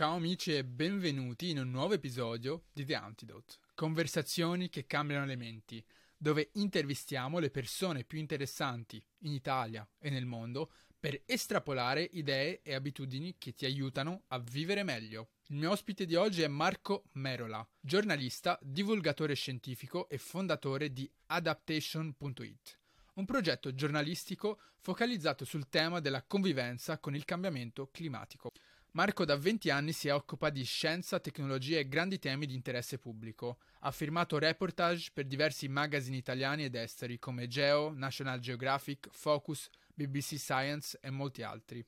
Ciao amici e benvenuti in un nuovo episodio di The Antidote, conversazioni che cambiano le menti, dove intervistiamo le persone più interessanti in Italia e nel mondo per estrapolare idee e abitudini che ti aiutano a vivere meglio. Il mio ospite di oggi è Marco Merola, giornalista, divulgatore scientifico e fondatore di Adaptation.it, un progetto giornalistico focalizzato sul tema della convivenza con il cambiamento climatico. Marco da 20 anni si occupa di scienza, tecnologia e grandi temi di interesse pubblico. Ha firmato reportage per diversi magazine italiani ed esteri come Geo, National Geographic, Focus, BBC Science e molti altri.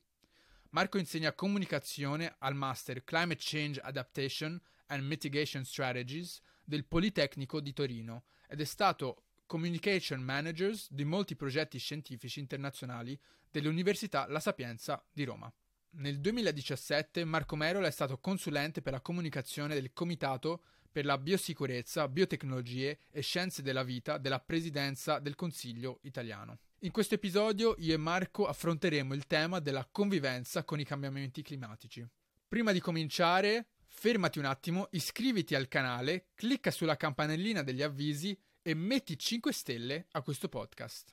Marco insegna comunicazione al Master Climate Change Adaptation and Mitigation Strategies del Politecnico di Torino ed è stato Communication Manager di molti progetti scientifici internazionali dell'Università La Sapienza di Roma. Nel 2017 Marco Merola è stato consulente per la comunicazione del Comitato per la Biosicurezza, Biotecnologie e Scienze della Vita della Presidenza del Consiglio Italiano. In questo episodio io e Marco affronteremo il tema della convivenza con i cambiamenti climatici. Prima di cominciare, fermati un attimo, iscriviti al canale, clicca sulla campanellina degli avvisi e metti 5 stelle a questo podcast.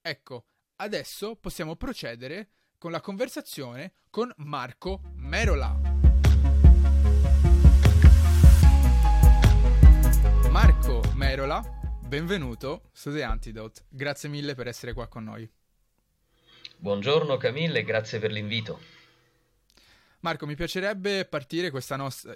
Ecco, adesso possiamo procedere con la conversazione con Marco Merola. Marco Merola, benvenuto su The Antidote. Grazie mille per essere qua con noi. Buongiorno Camille, grazie per l'invito. Marco, mi piacerebbe partire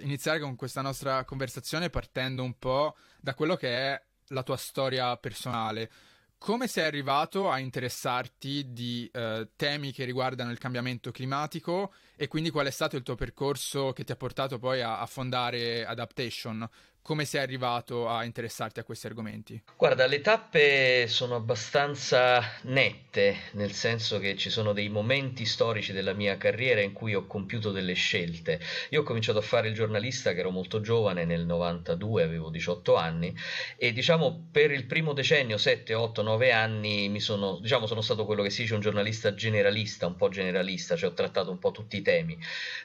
iniziare con questa nostra conversazione partendo un po' da quello che è la tua storia personale. Come sei arrivato a interessarti di temi che riguardano il cambiamento climatico e quindi qual è stato il tuo percorso che ti ha portato poi a fondare Adaptation? Come sei arrivato a interessarti a questi argomenti? Guarda, le tappe sono abbastanza nette, nel senso che ci sono dei momenti storici della mia carriera in cui ho compiuto delle scelte. Io ho cominciato a fare il giornalista che ero molto giovane, nel 92 avevo 18 anni e diciamo per il primo decennio, 7, 8, 9 anni, sono stato quello che si dice un giornalista generalista, un po' generalista, cioè ho trattato un po' tutti i temi.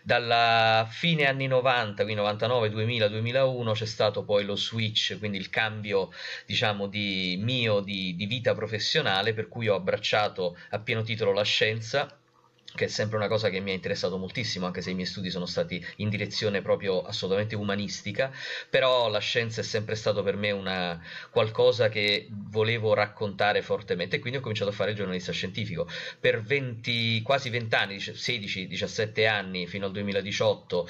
Dalla fine anni 90, quindi 99, 2000, 2001 c'è stato poi lo switch, quindi il cambio diciamo di vita professionale, per cui ho abbracciato a pieno titolo la scienza, che è sempre una cosa che mi ha interessato moltissimo, anche se i miei studi sono stati in direzione proprio assolutamente umanistica, però la scienza è sempre stato per me una qualcosa che volevo raccontare fortemente e quindi ho cominciato a fare il giornalista scientifico. Per quasi 20 anni, 16-17 anni, fino al 2018,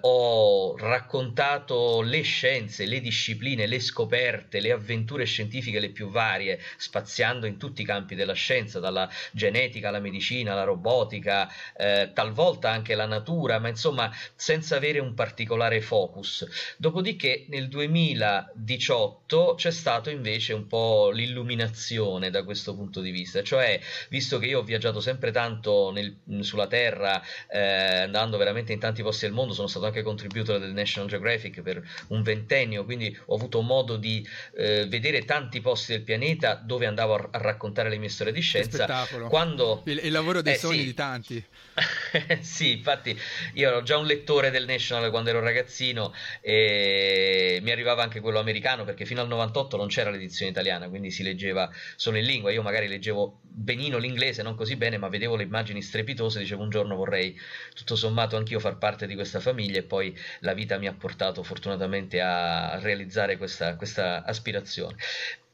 ho raccontato le scienze, le discipline, le scoperte, le avventure scientifiche le più varie, spaziando in tutti i campi della scienza, dalla genetica alla medicina, alla robotica, talvolta anche la natura, ma insomma senza avere un particolare focus. Dopodiché nel 2018 c'è stato invece un po' l'illuminazione da questo punto di vista, cioè visto che io ho viaggiato sempre tanto sulla terra, andando veramente in tanti posti del mondo, sono stato anche contributor del National Geographic per un 20ennio, quindi ho avuto modo di vedere tanti posti del pianeta dove andavo a raccontare le mie storie di scienza. Quando il lavoro dei sogni, sì, di tanti. Sì, infatti io ero già un lettore del National quando ero ragazzino e mi arrivava anche quello americano, perché fino al 98 non c'era l'edizione italiana, quindi si leggeva solo in lingua. Io magari leggevo benino l'inglese, non così bene, ma vedevo le immagini strepitose, dicevo un giorno vorrei tutto sommato anch'io far parte di questa famiglia, e poi la vita mi ha portato fortunatamente a realizzare questa aspirazione.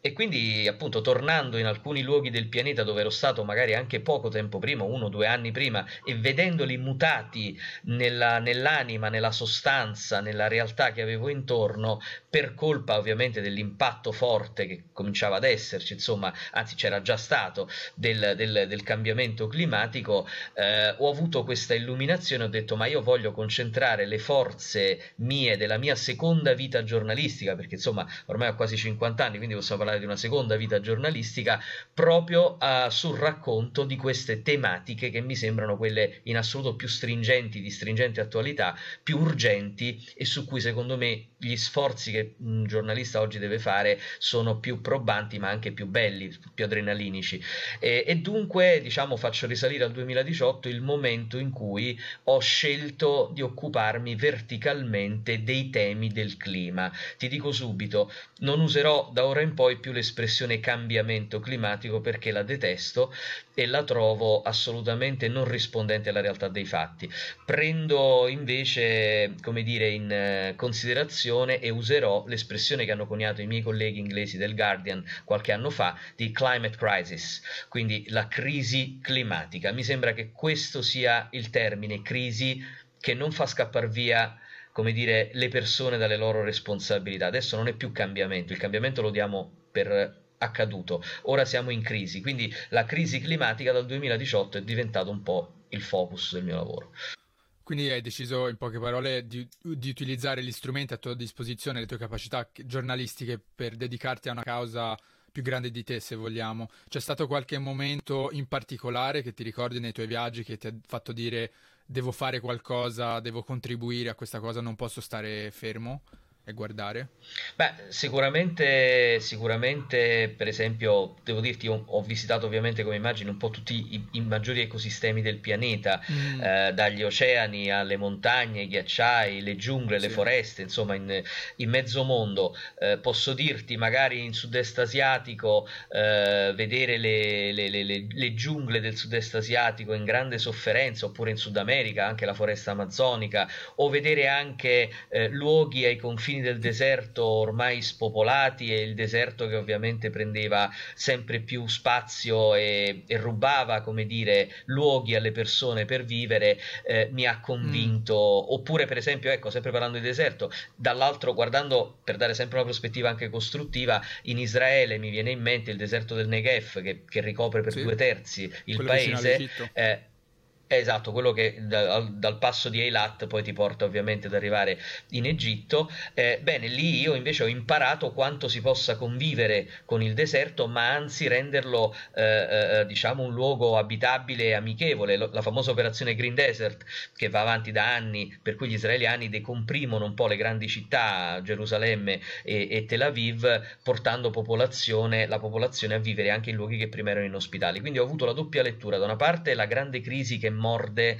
E quindi appunto tornando in alcuni luoghi del pianeta dove ero stato magari anche poco tempo prima, 1 o 2 anni prima, e vedendoli mutati nell'anima, nella sostanza, nella realtà che avevo intorno, per colpa ovviamente dell'impatto forte che cominciava ad esserci, insomma, anzi c'era già stato, del cambiamento climatico, ho avuto questa illuminazione, ho detto ma io voglio concentrare le forze mie, della mia seconda vita giornalistica, perché insomma ormai ho quasi 50 anni, quindi possiamo parlare parlare di una seconda vita giornalistica proprio sul racconto di queste tematiche che mi sembrano quelle in assoluto più stringenti, di stringente attualità, più urgenti e su cui secondo me gli sforzi che un giornalista oggi deve fare sono più probanti ma anche più belli, più adrenalinici. E dunque diciamo faccio risalire al 2018 il momento in cui ho scelto di occuparmi verticalmente dei temi del clima. Ti dico subito, non userò da ora in poi più l'espressione cambiamento climatico perché la detesto e la trovo assolutamente non rispondente alla realtà dei fatti. Prendo invece, come dire, in considerazione e userò l'espressione che hanno coniato i miei colleghi inglesi del Guardian qualche anno fa di climate crisis, quindi la crisi climatica. Mi sembra che questo sia il termine, crisi, che non fa scappar via, come dire, le persone dalle loro responsabilità. Adesso non è più cambiamento, il cambiamento lo diamo per accaduto, ora siamo in crisi, quindi la crisi climatica dal 2018 è diventato un po' il focus del mio lavoro. Quindi hai deciso in poche parole di utilizzare gli strumenti a tua disposizione, le tue capacità giornalistiche per dedicarti a una causa più grande di te, se vogliamo. C'è stato qualche momento in particolare che ti ricordi nei tuoi viaggi che ti ha fatto dire devo fare qualcosa, devo contribuire a questa cosa, non posso stare fermo e guardare? Beh, sicuramente, per esempio, devo dirti, ho visitato ovviamente, come immagini, un po' tutti i maggiori ecosistemi del pianeta, dagli oceani alle montagne, i ghiacciai, le giungle, sì, le foreste, insomma in mezzo mondo. Posso dirti, magari in sud-est asiatico, vedere le giungle del sud-est asiatico in grande sofferenza, oppure in Sud America anche la foresta amazzonica, o vedere anche luoghi ai confini del deserto ormai spopolati, e il deserto che ovviamente prendeva sempre più spazio e rubava, come dire, luoghi alle persone per vivere, mi ha convinto. Oppure, per esempio, ecco, sempre parlando di deserto, dall'altro, guardando, per dare sempre una prospettiva anche costruttiva, in Israele mi viene in mente il deserto del Negev, che ricopre per 2/3 il paese. Esatto, quello che dal passo di Eilat poi ti porta ovviamente ad arrivare in Egitto. Bene, lì io invece ho imparato quanto si possa convivere con il deserto, ma anzi renderlo diciamo un luogo abitabile e amichevole. La famosa operazione Green Desert, che va avanti da anni, per cui gli israeliani decomprimono un po' le grandi città, Gerusalemme e Tel Aviv, portando la popolazione a vivere anche in luoghi che prima erano inospitali. Quindi ho avuto la doppia lettura: da una parte la grande crisi che morde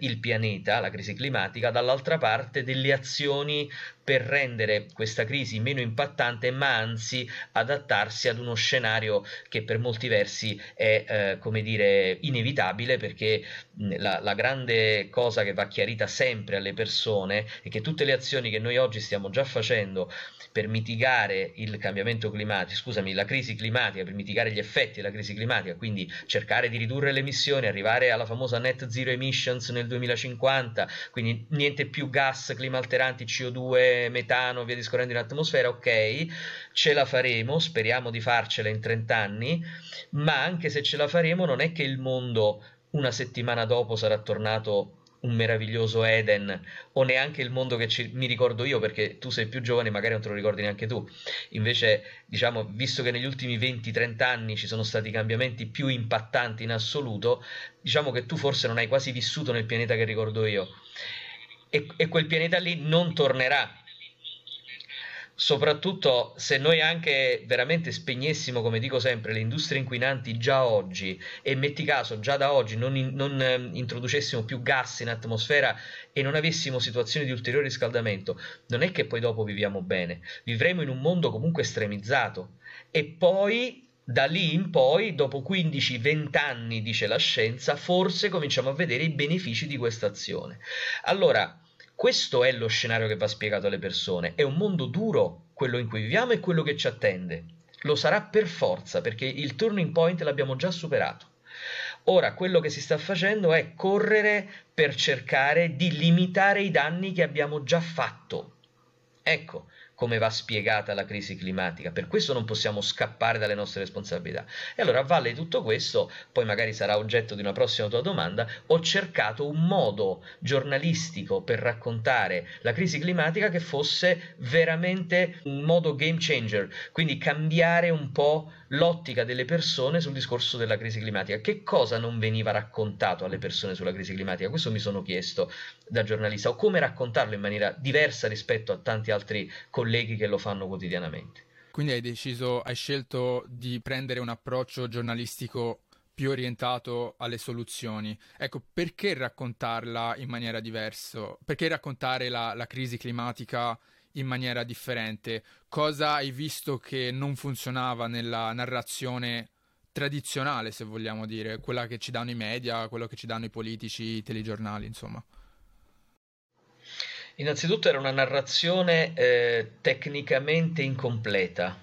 il pianeta, la crisi climatica, dall'altra parte delle azioni per rendere questa crisi meno impattante, ma anzi adattarsi ad uno scenario che per molti versi è come dire inevitabile, perché la grande cosa che va chiarita sempre alle persone è che tutte le azioni che noi oggi stiamo già facendo per mitigare il cambiamento climatico, la crisi climatica, per mitigare gli effetti della crisi climatica, quindi cercare di ridurre le emissioni, arrivare alla famosa net zero emissions nel 2050, quindi niente più gas climalteranti, CO2, metano, via discorrendo in atmosfera, ok, ce la faremo, speriamo di farcela in 30 anni, ma anche se ce la faremo non è che il mondo una settimana dopo sarà tornato un meraviglioso Eden, o neanche il mondo che mi ricordo io, perché tu sei più giovane, magari non te lo ricordi neanche tu. Invece, diciamo, visto che negli ultimi 20-30 anni ci sono stati cambiamenti più impattanti in assoluto, diciamo che tu forse non hai quasi vissuto nel pianeta che ricordo io. E quel pianeta lì non tornerà, soprattutto se noi anche veramente spegnessimo, come dico sempre, le industrie inquinanti già oggi, e metti caso già da oggi non introducessimo più gas in atmosfera e non avessimo situazioni di ulteriore riscaldamento. Non è che poi dopo viviamo bene, vivremo in un mondo comunque estremizzato, e poi da lì in poi, dopo 15-20 anni, dice la scienza, forse cominciamo a vedere i benefici di questa azione. Allora, questo è lo scenario che va spiegato alle persone. È un mondo duro quello in cui viviamo e quello che ci attende. Lo sarà per forza, perché il turning point l'abbiamo già superato. Ora, quello che si sta facendo è correre per cercare di limitare i danni che abbiamo già fatto. Ecco, come va spiegata la crisi climatica. Per questo non possiamo scappare dalle nostre responsabilità. E allora, a valle di tutto questo, poi magari sarà oggetto di una prossima tua domanda, ho cercato un modo giornalistico per raccontare la crisi climatica che fosse veramente un modo game changer, quindi cambiare un po' l'ottica delle persone sul discorso della crisi climatica. Che cosa non veniva raccontato alle persone sulla crisi climatica? Questo mi sono chiesto da giornalista, o come raccontarlo in maniera diversa rispetto a tanti altri colleghi che lo fanno quotidianamente. Quindi hai scelto di prendere un approccio giornalistico più orientato alle soluzioni. Ecco, perché raccontarla in maniera diversa? Perché raccontare la crisi climatica in maniera differente? Cosa hai visto che non funzionava nella narrazione tradizionale, se vogliamo dire, quella che ci danno i media, quello che ci danno i politici, i telegiornali, insomma? Innanzitutto era una narrazione tecnicamente incompleta.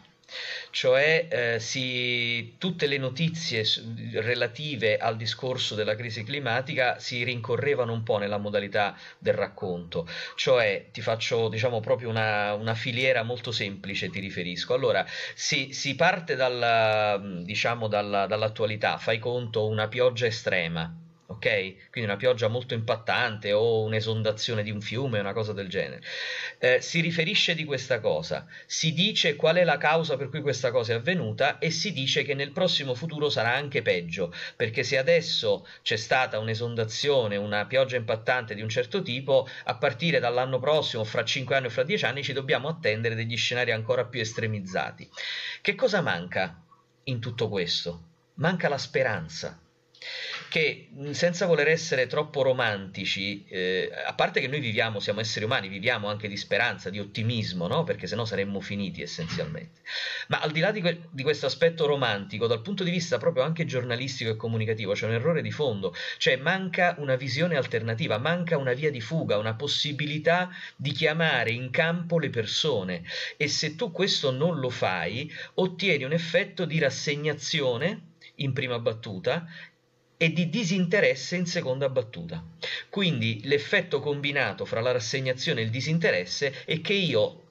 Cioè tutte le notizie relative al discorso della crisi climatica si rincorrevano un po' nella modalità del racconto. Cioè, ti faccio proprio una filiera molto semplice, ti riferisco. Allora, si parte dall'attualità, fai conto una pioggia estrema, ok? Quindi una pioggia molto impattante o un'esondazione di un fiume, una cosa del genere. Si riferisce di questa cosa, si dice qual è la causa per cui questa cosa è avvenuta e si dice che nel prossimo futuro sarà anche peggio, perché se adesso c'è stata un'esondazione, una pioggia impattante di un certo tipo, a partire dall'anno prossimo, fra 5 anni o fra 10 anni, ci dobbiamo attendere degli scenari ancora più estremizzati. Che cosa manca in tutto questo? Manca la speranza. Che, senza voler essere troppo romantici, a parte che noi siamo esseri umani, viviamo anche di speranza, di ottimismo, no? Perché sennò saremmo finiti essenzialmente. Ma al di là di questo aspetto romantico, dal punto di vista proprio anche giornalistico e comunicativo, c'è un errore di fondo, cioè manca una visione alternativa, manca una via di fuga, una possibilità di chiamare in campo le persone. E se tu questo non lo fai, ottieni un effetto di rassegnazione in prima battuta e di disinteresse in seconda battuta. Quindi l'effetto combinato fra la rassegnazione e il disinteresse è che io,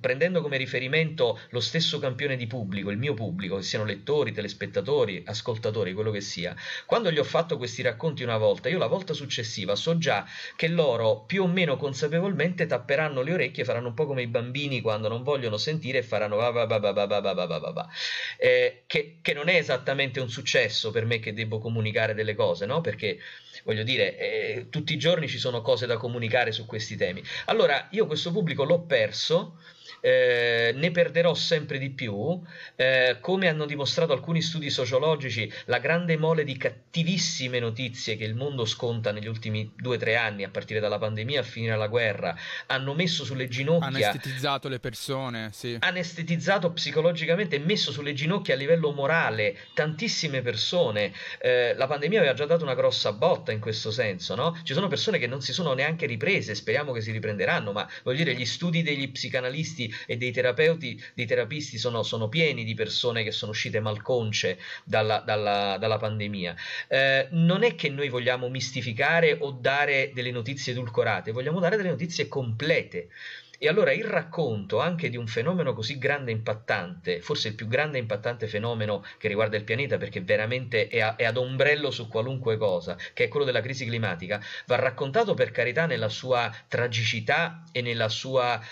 prendendo come riferimento lo stesso campione di pubblico, il mio pubblico, che siano lettori, telespettatori, ascoltatori, quello che sia, quando gli ho fatto questi racconti una volta, io la volta successiva so già che loro più o meno consapevolmente tapperanno le orecchie, faranno un po' come i bambini quando non vogliono sentire e faranno che non è esattamente un successo per me che devo comunicare delle cose, no? Perché tutti i giorni ci sono cose da comunicare su questi temi. Allora io questo pubblico l'ho perso, ne perderò sempre di più, come hanno dimostrato alcuni studi sociologici. La grande mole di cattivissime notizie che il mondo sconta negli ultimi 2-3 anni, a partire dalla pandemia a finire la guerra, hanno messo sulle ginocchia, anestetizzato le persone, sì, anestetizzato psicologicamente, messo sulle ginocchia a livello morale tantissime persone. La pandemia aveva già dato una grossa botta in questo senso, no? Ci sono persone che non si sono neanche riprese, speriamo che si riprenderanno, ma gli studi degli psicanalisti e dei terapisti sono pieni di persone che sono uscite malconce dalla pandemia. Non è che noi vogliamo mistificare o dare delle notizie edulcorate, vogliamo dare delle notizie complete. E allora il racconto anche di un fenomeno così grande e impattante, forse il più grande e impattante fenomeno che riguarda il pianeta, perché veramente è ad ombrello su qualunque cosa, che è quello della crisi climatica, va raccontato, per carità, nella sua tragicità e nella sua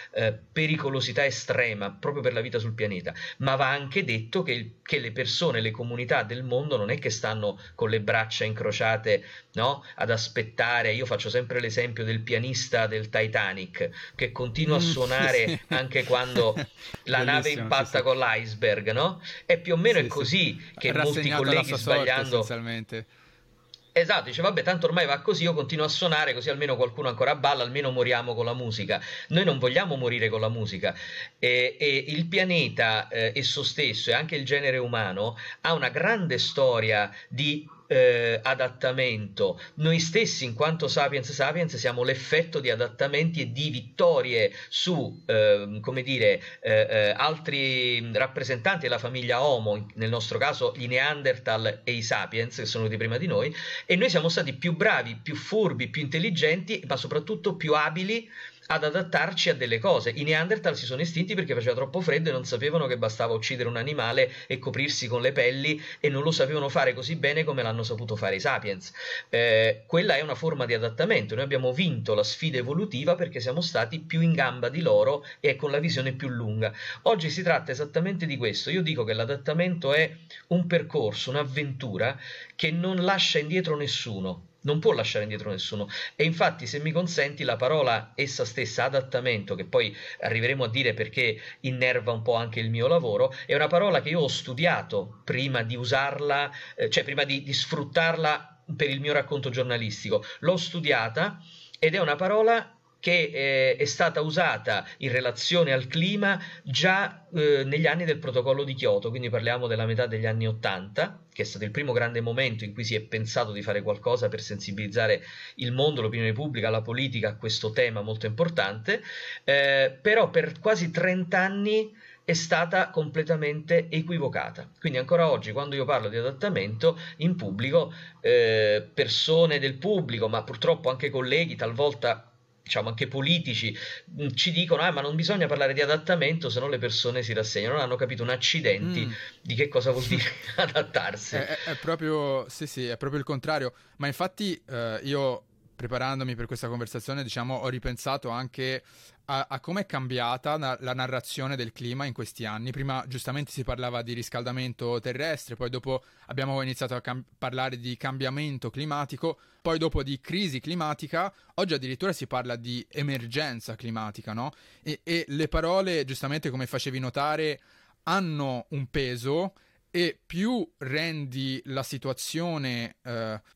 pericolosità estrema proprio per la vita sul pianeta, ma va anche detto che le persone, le comunità del mondo non è che stanno con le braccia incrociate, no? Ad aspettare. Io faccio sempre l'esempio del pianista del Titanic che continua a suonare sì, anche quando la nave impatta sì, con l'iceberg, no? E più o meno sì, è così sì, che molti colleghi, sbagliando, esatto, dice vabbè, tanto ormai va così, io continuo a suonare così almeno qualcuno ancora balla, almeno moriamo con la musica. Noi non vogliamo morire con la musica, e il pianeta esso stesso e anche il genere umano ha una grande storia di adattamento. Noi stessi, in quanto sapiens, siamo l'effetto di adattamenti e di vittorie su altri rappresentanti della famiglia Homo, nel nostro caso i Neanderthal e i Sapiens, che sono venuti prima di noi, e noi siamo stati più bravi, più furbi, più intelligenti, ma soprattutto più abili ad adattarci a delle cose. I Neanderthal si sono estinti perché faceva troppo freddo e non sapevano che bastava uccidere un animale e coprirsi con le pelli, e non lo sapevano fare così bene come l'hanno saputo fare i Sapiens. Quella è una forma di adattamento. Noi abbiamo vinto la sfida evolutiva perché siamo stati più in gamba di loro e con la visione più lunga. Oggi si tratta esattamente di questo. Io dico che l'adattamento è un percorso, un'avventura che non lascia indietro nessuno. Non può lasciare indietro nessuno, e infatti, se mi consenti, la parola essa stessa, adattamento, che poi arriveremo a dire perché innerva un po' anche il mio lavoro, è una parola che io ho studiato prima di usarla, cioè prima di sfruttarla per il mio racconto giornalistico. L'ho studiata ed è una parola che è stata usata in relazione al clima già negli anni del Protocollo di Kyoto, quindi parliamo della metà degli anni '80, che è stato il primo grande momento in cui si è pensato di fare qualcosa per sensibilizzare il mondo, l'opinione pubblica, la politica a questo tema molto importante, però per quasi 30 anni è stata completamente equivocata. Quindi ancora oggi, quando io parlo di adattamento in pubblico, persone del pubblico, ma purtroppo anche colleghi, talvolta diciamo anche politici, ci dicono ma non bisogna parlare di adattamento, se no le persone si rassegnano. Non hanno capito un accidenti di che cosa vuol dire adattarsi. È proprio sì, è proprio il contrario. Ma infatti io, preparandomi per questa conversazione, diciamo, ho ripensato anche a come è cambiata la narrazione del clima in questi anni. Prima giustamente si parlava di riscaldamento terrestre, poi dopo abbiamo iniziato a parlare di cambiamento climatico, poi dopo di crisi climatica, oggi addirittura si parla di emergenza climatica, no? E le parole, giustamente come facevi notare, hanno un peso, e più rendi la situazione...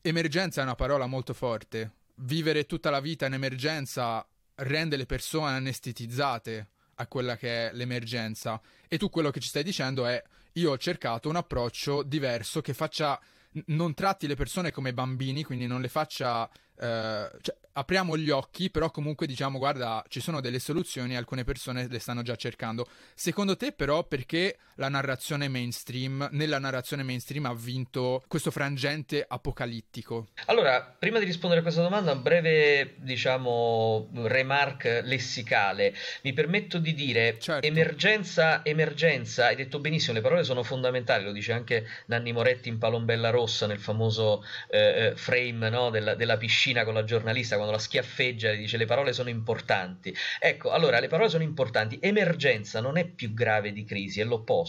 emergenza è una parola molto forte. Vivere tutta la vita in emergenza rende le persone anestetizzate a quella che è l'emergenza, e tu quello che ci stai dicendo è: io ho cercato un approccio diverso che faccia, non tratti le persone come bambini, quindi non le faccia cioè, apriamo gli occhi, però comunque diciamo: guarda, ci sono delle soluzioni, alcune persone le stanno già cercando. Secondo te però perché nella narrazione mainstream ha vinto questo frangente apocalittico? Allora, prima di rispondere a questa domanda, un breve, diciamo, remark lessicale. Mi permetto di dire, certo. Emergenza, hai detto benissimo, le parole sono fondamentali, lo dice anche Nanni Moretti in Palombella Rossa, nel famoso frame, no, della piscina con la giornalista, quando la schiaffeggia e dice: le parole sono importanti. Ecco, allora, le parole sono importanti. Emergenza non è più grave di crisi, è l'opposto,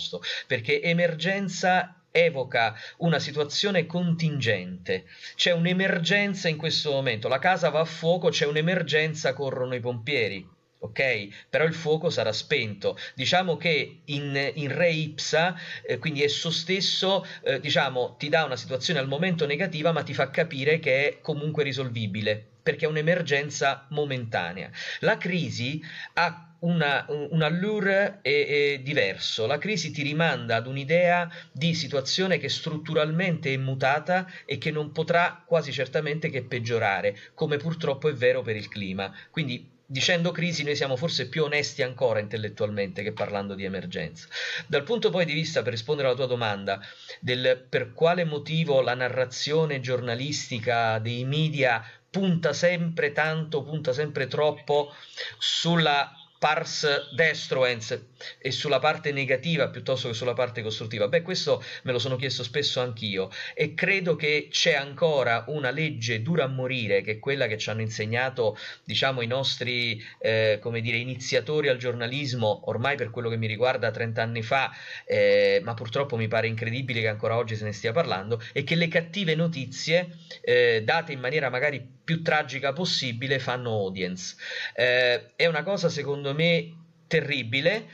perché emergenza evoca una situazione contingente. C'è un'emergenza in questo momento, la casa va a fuoco, c'è un'emergenza, corrono i pompieri. Ok, però il fuoco sarà spento. Diciamo che in re ipsa, quindi esso stesso, diciamo, ti dà una situazione al momento negativa, ma ti fa capire che è comunque risolvibile, perché è un'emergenza momentanea. La crisi ha un allure è diverso. La crisi ti rimanda ad un'idea di situazione che strutturalmente è mutata e che non potrà quasi certamente che peggiorare, come purtroppo è vero per il clima. Quindi, dicendo crisi, noi siamo forse più onesti ancora intellettualmente che parlando di emergenza. Dal punto poi di vista, per rispondere alla tua domanda, del per quale motivo la narrazione giornalistica dei media punta sempre troppo sulla pars destruens e sulla parte negativa piuttosto che sulla parte costruttiva, questo me lo sono chiesto spesso anch'io, e credo che c'è ancora una legge dura a morire, che è quella che ci hanno insegnato, diciamo, i nostri iniziatori al giornalismo, ormai per quello che mi riguarda 30 anni fa, ma purtroppo mi pare incredibile che ancora oggi se ne stia parlando, e che le cattive notizie date in maniera magari più tragica possibile fanno audience. È una cosa, secondo me, terribile,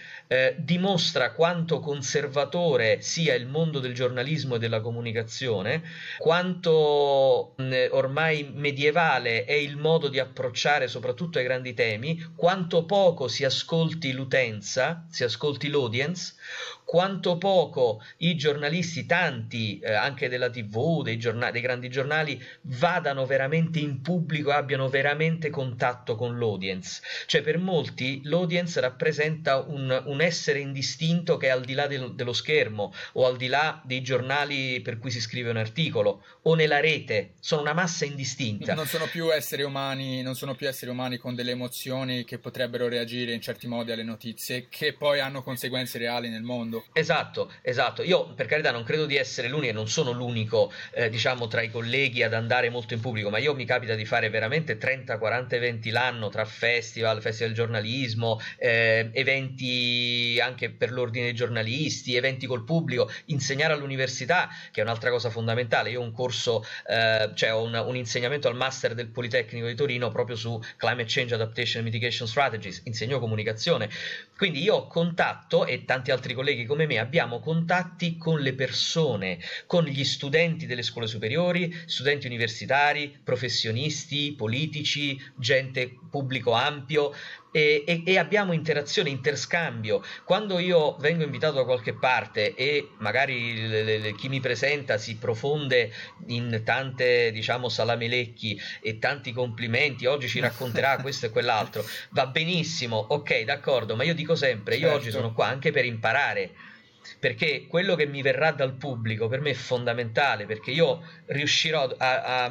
dimostra quanto conservatore sia il mondo del giornalismo e della comunicazione, quanto ormai medievale è il modo di approcciare soprattutto ai grandi temi, quanto poco si ascolti l'utenza, si ascolti l'audience, quanto poco i giornalisti, tanti anche della TV, dei grandi giornali, vadano veramente in pubblico e abbiano veramente contatto con l'audience. Cioè, per molti l'audience rappresenta rappresenta un essere indistinto che è al di là dello schermo o al di là dei giornali per cui si scrive un articolo o nella rete, sono una massa indistinta. Non sono più esseri umani, non sono più esseri umani con delle emozioni che potrebbero reagire in certi modi alle notizie che poi hanno conseguenze reali nel mondo. Esatto. Io per carità non credo di essere l'unico e non sono l'unico diciamo tra i colleghi ad andare molto in pubblico, ma io mi capita di fare veramente 30-40 eventi l'anno tra festival del giornalismo, eventi anche per l'ordine dei giornalisti, eventi col pubblico, insegnare all'università che è un'altra cosa fondamentale. Io ho un corso, ho un insegnamento al master del Politecnico di Torino proprio su Climate Change Adaptation and Mitigation Strategies, insegno comunicazione, quindi io ho contatto e tanti altri colleghi come me abbiamo contatti con le persone, con gli studenti delle scuole superiori, studenti universitari, professionisti, politici, gente, pubblico ampio, e abbiamo interazione, interscambio. Quando io vengo invitato da qualche parte e magari chi mi presenta si profonde in tante, diciamo, salamelecchi e tanti complimenti, oggi ci racconterà questo e quell'altro, va benissimo, ok, d'accordo, ma io dico sempre, certo, io oggi sono qua anche per imparare, perché quello che mi verrà dal pubblico per me è fondamentale, perché io riuscirò a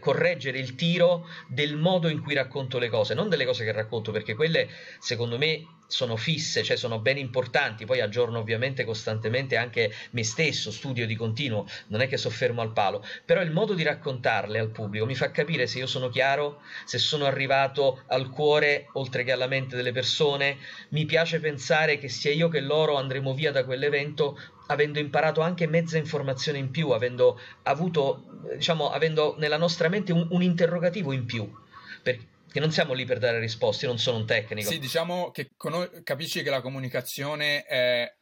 correggere il tiro del modo in cui racconto le cose, non delle cose che racconto, perché quelle secondo me sono fisse, cioè sono ben importanti, poi aggiorno ovviamente costantemente anche me stesso, studio di continuo, non è che soffermo al palo, però il modo di raccontarle al pubblico mi fa capire se io sono chiaro, se sono arrivato al cuore oltre che alla mente delle persone. Mi piace pensare che sia io che loro andremo via da quell'evento avendo imparato anche mezza informazione in più, avendo avuto, diciamo, avendo nella nostra mente un interrogativo in più, perché non siamo lì per dare risposte, io non sono un tecnico. Sì, diciamo che capisci che la comunicazione è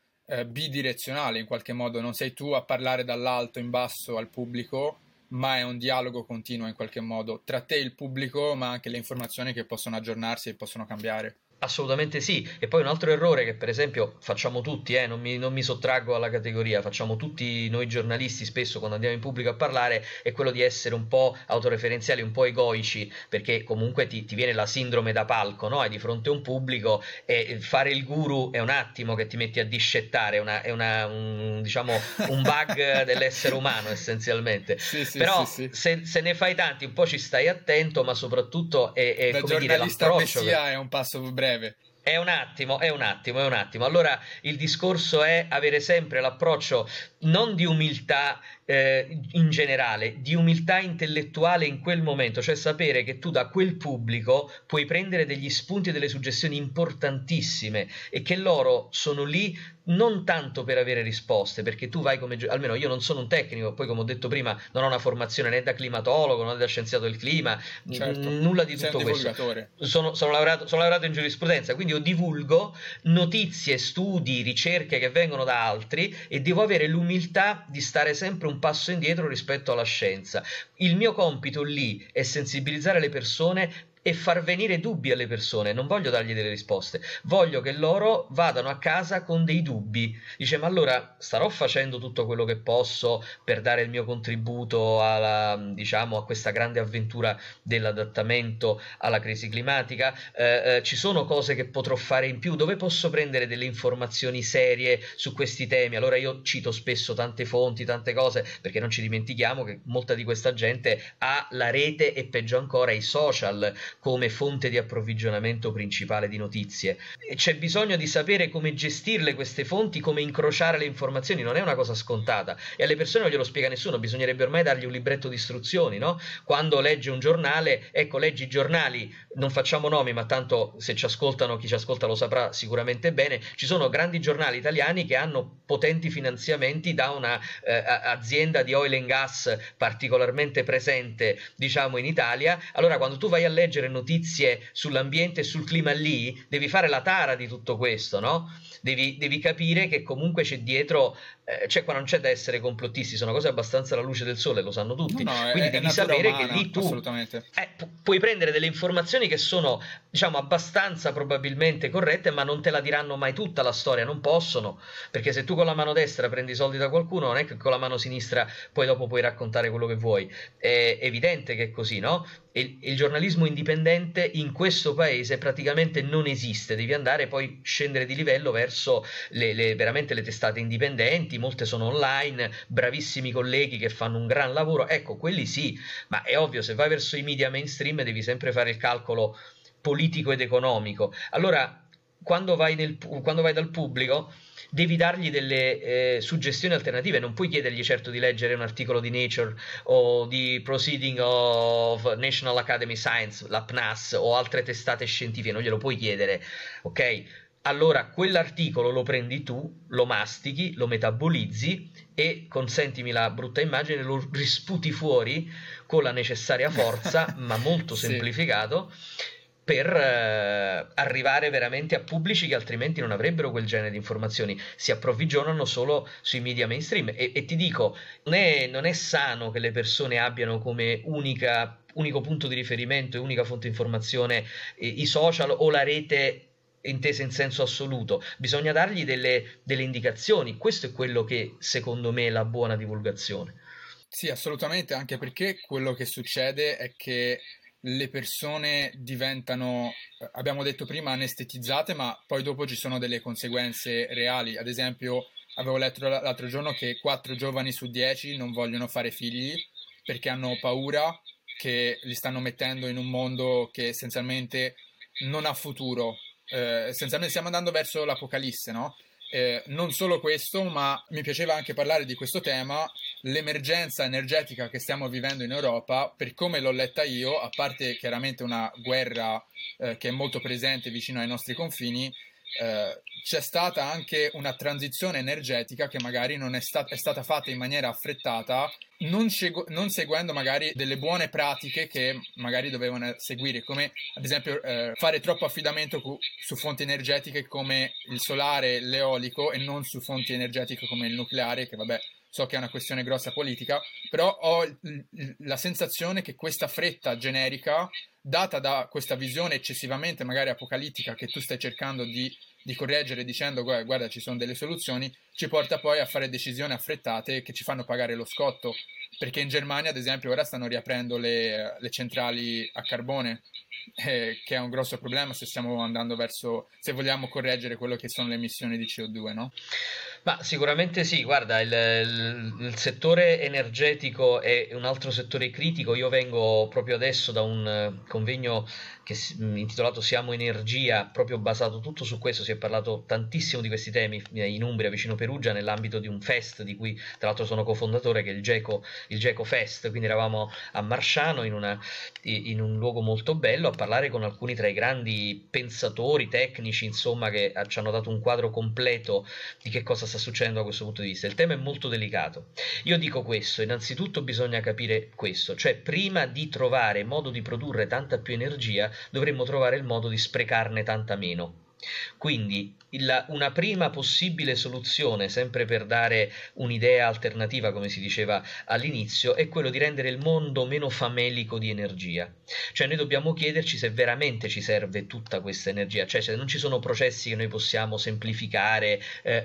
bidirezionale in qualche modo, non sei tu a parlare dall'alto in basso al pubblico, ma è un dialogo continuo in qualche modo, tra te e il pubblico, ma anche le informazioni che possono aggiornarsi e possono cambiare. Assolutamente sì, e poi un altro errore che per esempio facciamo tutti, non mi sottraggo alla categoria, facciamo tutti noi giornalisti spesso quando andiamo in pubblico a parlare, è quello di essere un po' autoreferenziali, un po' egoici, perché comunque ti viene la sindrome da palco, no? È di fronte a un pubblico e fare il guru è un attimo che ti metti a discettare, un bug dell'essere umano essenzialmente. Sì, però sì. Se ne fai tanti un po' ci stai attento, ma soprattutto è come dire, l'approccio che... è un passo breve. È un attimo. Allora il discorso è avere sempre l'approccio non di umiltà in generale, di umiltà intellettuale in quel momento, cioè sapere che tu da quel pubblico puoi prendere degli spunti e delle suggestioni importantissime e che loro sono lì non tanto per avere risposte, perché tu vai come almeno io non sono un tecnico, poi come ho detto prima non ho una formazione né da climatologo né da scienziato del clima, certo, nulla di tutto questo, sono laureato in giurisprudenza, quindi io divulgo notizie, studi, ricerche che vengono da altri e devo avere l'umiltà di stare sempre un passo indietro rispetto alla scienza. Il mio compito lì è sensibilizzare le persone e far venire dubbi alle persone, non voglio dargli delle risposte, voglio che loro vadano a casa con dei dubbi, dice ma allora starò facendo tutto quello che posso per dare il mio contributo a questa grande avventura dell'adattamento alla crisi climatica, ci sono cose che potrò fare in più, dove posso prendere delle informazioni serie su questi temi, allora io cito spesso tante fonti, tante cose, perché non ci dimentichiamo che molta di questa gente ha la rete e peggio ancora i social come fonte di approvvigionamento principale di notizie. C'è bisogno di sapere come gestirle queste fonti, come incrociare le informazioni, non è una cosa scontata e alle persone non glielo spiega nessuno, bisognerebbe ormai dargli un libretto di istruzioni, no? Quando legge un giornale, ecco, leggi i giornali, non facciamo nomi, ma tanto se ci ascoltano, chi ci ascolta lo saprà sicuramente bene, ci sono grandi giornali italiani che hanno potenti finanziamenti da una azienda di oil and gas particolarmente presente, diciamo, in Italia. Allora quando tu vai a leggere notizie sull'ambiente e sul clima lì, devi fare la tara di tutto questo, no? Devi capire che comunque c'è dietro cioè qua non c'è da essere complottisti, sono cose abbastanza alla luce del sole, lo sanno tutti, no, quindi devi sapere umana, che lì tu puoi prendere delle informazioni che sono, diciamo, abbastanza probabilmente corrette, ma non te la diranno mai tutta la storia, non possono, perché se tu con la mano destra prendi i soldi da qualcuno, non è che con la mano sinistra poi dopo puoi raccontare quello che vuoi, è evidente che è così, no? Il giornalismo indipendente in questo paese praticamente non esiste, devi andare poi scendere di livello verso veramente le testate indipendenti, molte sono online, bravissimi colleghi che fanno un gran lavoro, ecco, quelli sì, ma è ovvio, se vai verso i media mainstream devi sempre fare il calcolo politico ed economico, allora quando vai dal pubblico devi dargli delle suggestioni alternative, non puoi chiedergli certo di leggere un articolo di Nature o di Proceeding of National Academy of Science, la PNAS o altre testate scientifiche, non glielo puoi chiedere, ok? Allora quell'articolo lo prendi tu, lo mastichi, lo metabolizzi e, consentimi la brutta immagine, lo risputi fuori con la necessaria forza, ma molto semplificato, per arrivare veramente a pubblici che altrimenti non avrebbero quel genere di informazioni, si approvvigionano solo sui media mainstream e ti dico, non è sano che le persone abbiano come unico punto di riferimento e unica fonte di informazione i social o la rete intesa in senso assoluto, bisogna dargli delle indicazioni, questo è quello che secondo me è la buona divulgazione. Sì, assolutamente, anche perché quello che succede è che le persone diventano, abbiamo detto prima, anestetizzate, ma poi dopo ci sono delle conseguenze reali. Ad esempio, avevo letto l'altro giorno che 4 giovani su 10 non vogliono fare figli perché hanno paura che li stanno mettendo in un mondo che essenzialmente non ha futuro. Essenzialmente stiamo andando verso l'apocalisse, no? Non solo questo, ma mi piaceva anche parlare di questo tema, l'emergenza energetica che stiamo vivendo in Europa, per come l'ho letta io, a parte chiaramente una guerra che è molto presente vicino ai nostri confini, c'è stata anche una transizione energetica che magari non è stata fatta in maniera affrettata, non seguendo magari delle buone pratiche che magari dovevano seguire, come ad esempio fare troppo affidamento su fonti energetiche come il solare, l'eolico, e non su fonti energetiche come il nucleare, che vabbè, so che è una questione grossa politica, però ho la sensazione che questa fretta generica, data da questa visione eccessivamente magari apocalittica che tu stai cercando di correggere dicendo guarda ci sono delle soluzioni, ci porta poi a fare decisioni affrettate che ci fanno pagare lo scotto, perché in Germania ad esempio ora stanno riaprendo le centrali a carbone, che è un grosso problema se stiamo andando verso, se vogliamo correggere quello che sono le emissioni di CO2, no? Ma sicuramente sì, guarda, il settore energetico è un altro settore critico. Io vengo proprio adesso da un convegno che intitolato Siamo Energia, proprio basato tutto su questo, si è parlato tantissimo di questi temi in Umbria, vicino Perugia, nell'ambito di un fest di cui tra l'altro sono cofondatore, che è il GECO Fest, quindi eravamo a Marciano in un luogo molto bello a parlare con alcuni tra i grandi pensatori, tecnici, insomma, che ci hanno dato un quadro completo di che cosa sta succedendo da questo punto di vista. Il tema è molto delicato. Io dico questo, innanzitutto bisogna capire questo, cioè prima di trovare modo di produrre tanta più energia dovremmo trovare il modo di sprecarne tanta meno. Quindi una prima possibile soluzione, sempre per dare un'idea alternativa, come si diceva all'inizio, è quello di rendere il mondo meno famelico di energia. Cioè noi dobbiamo chiederci se veramente ci serve tutta questa energia, cioè se non ci sono processi che noi possiamo semplificare,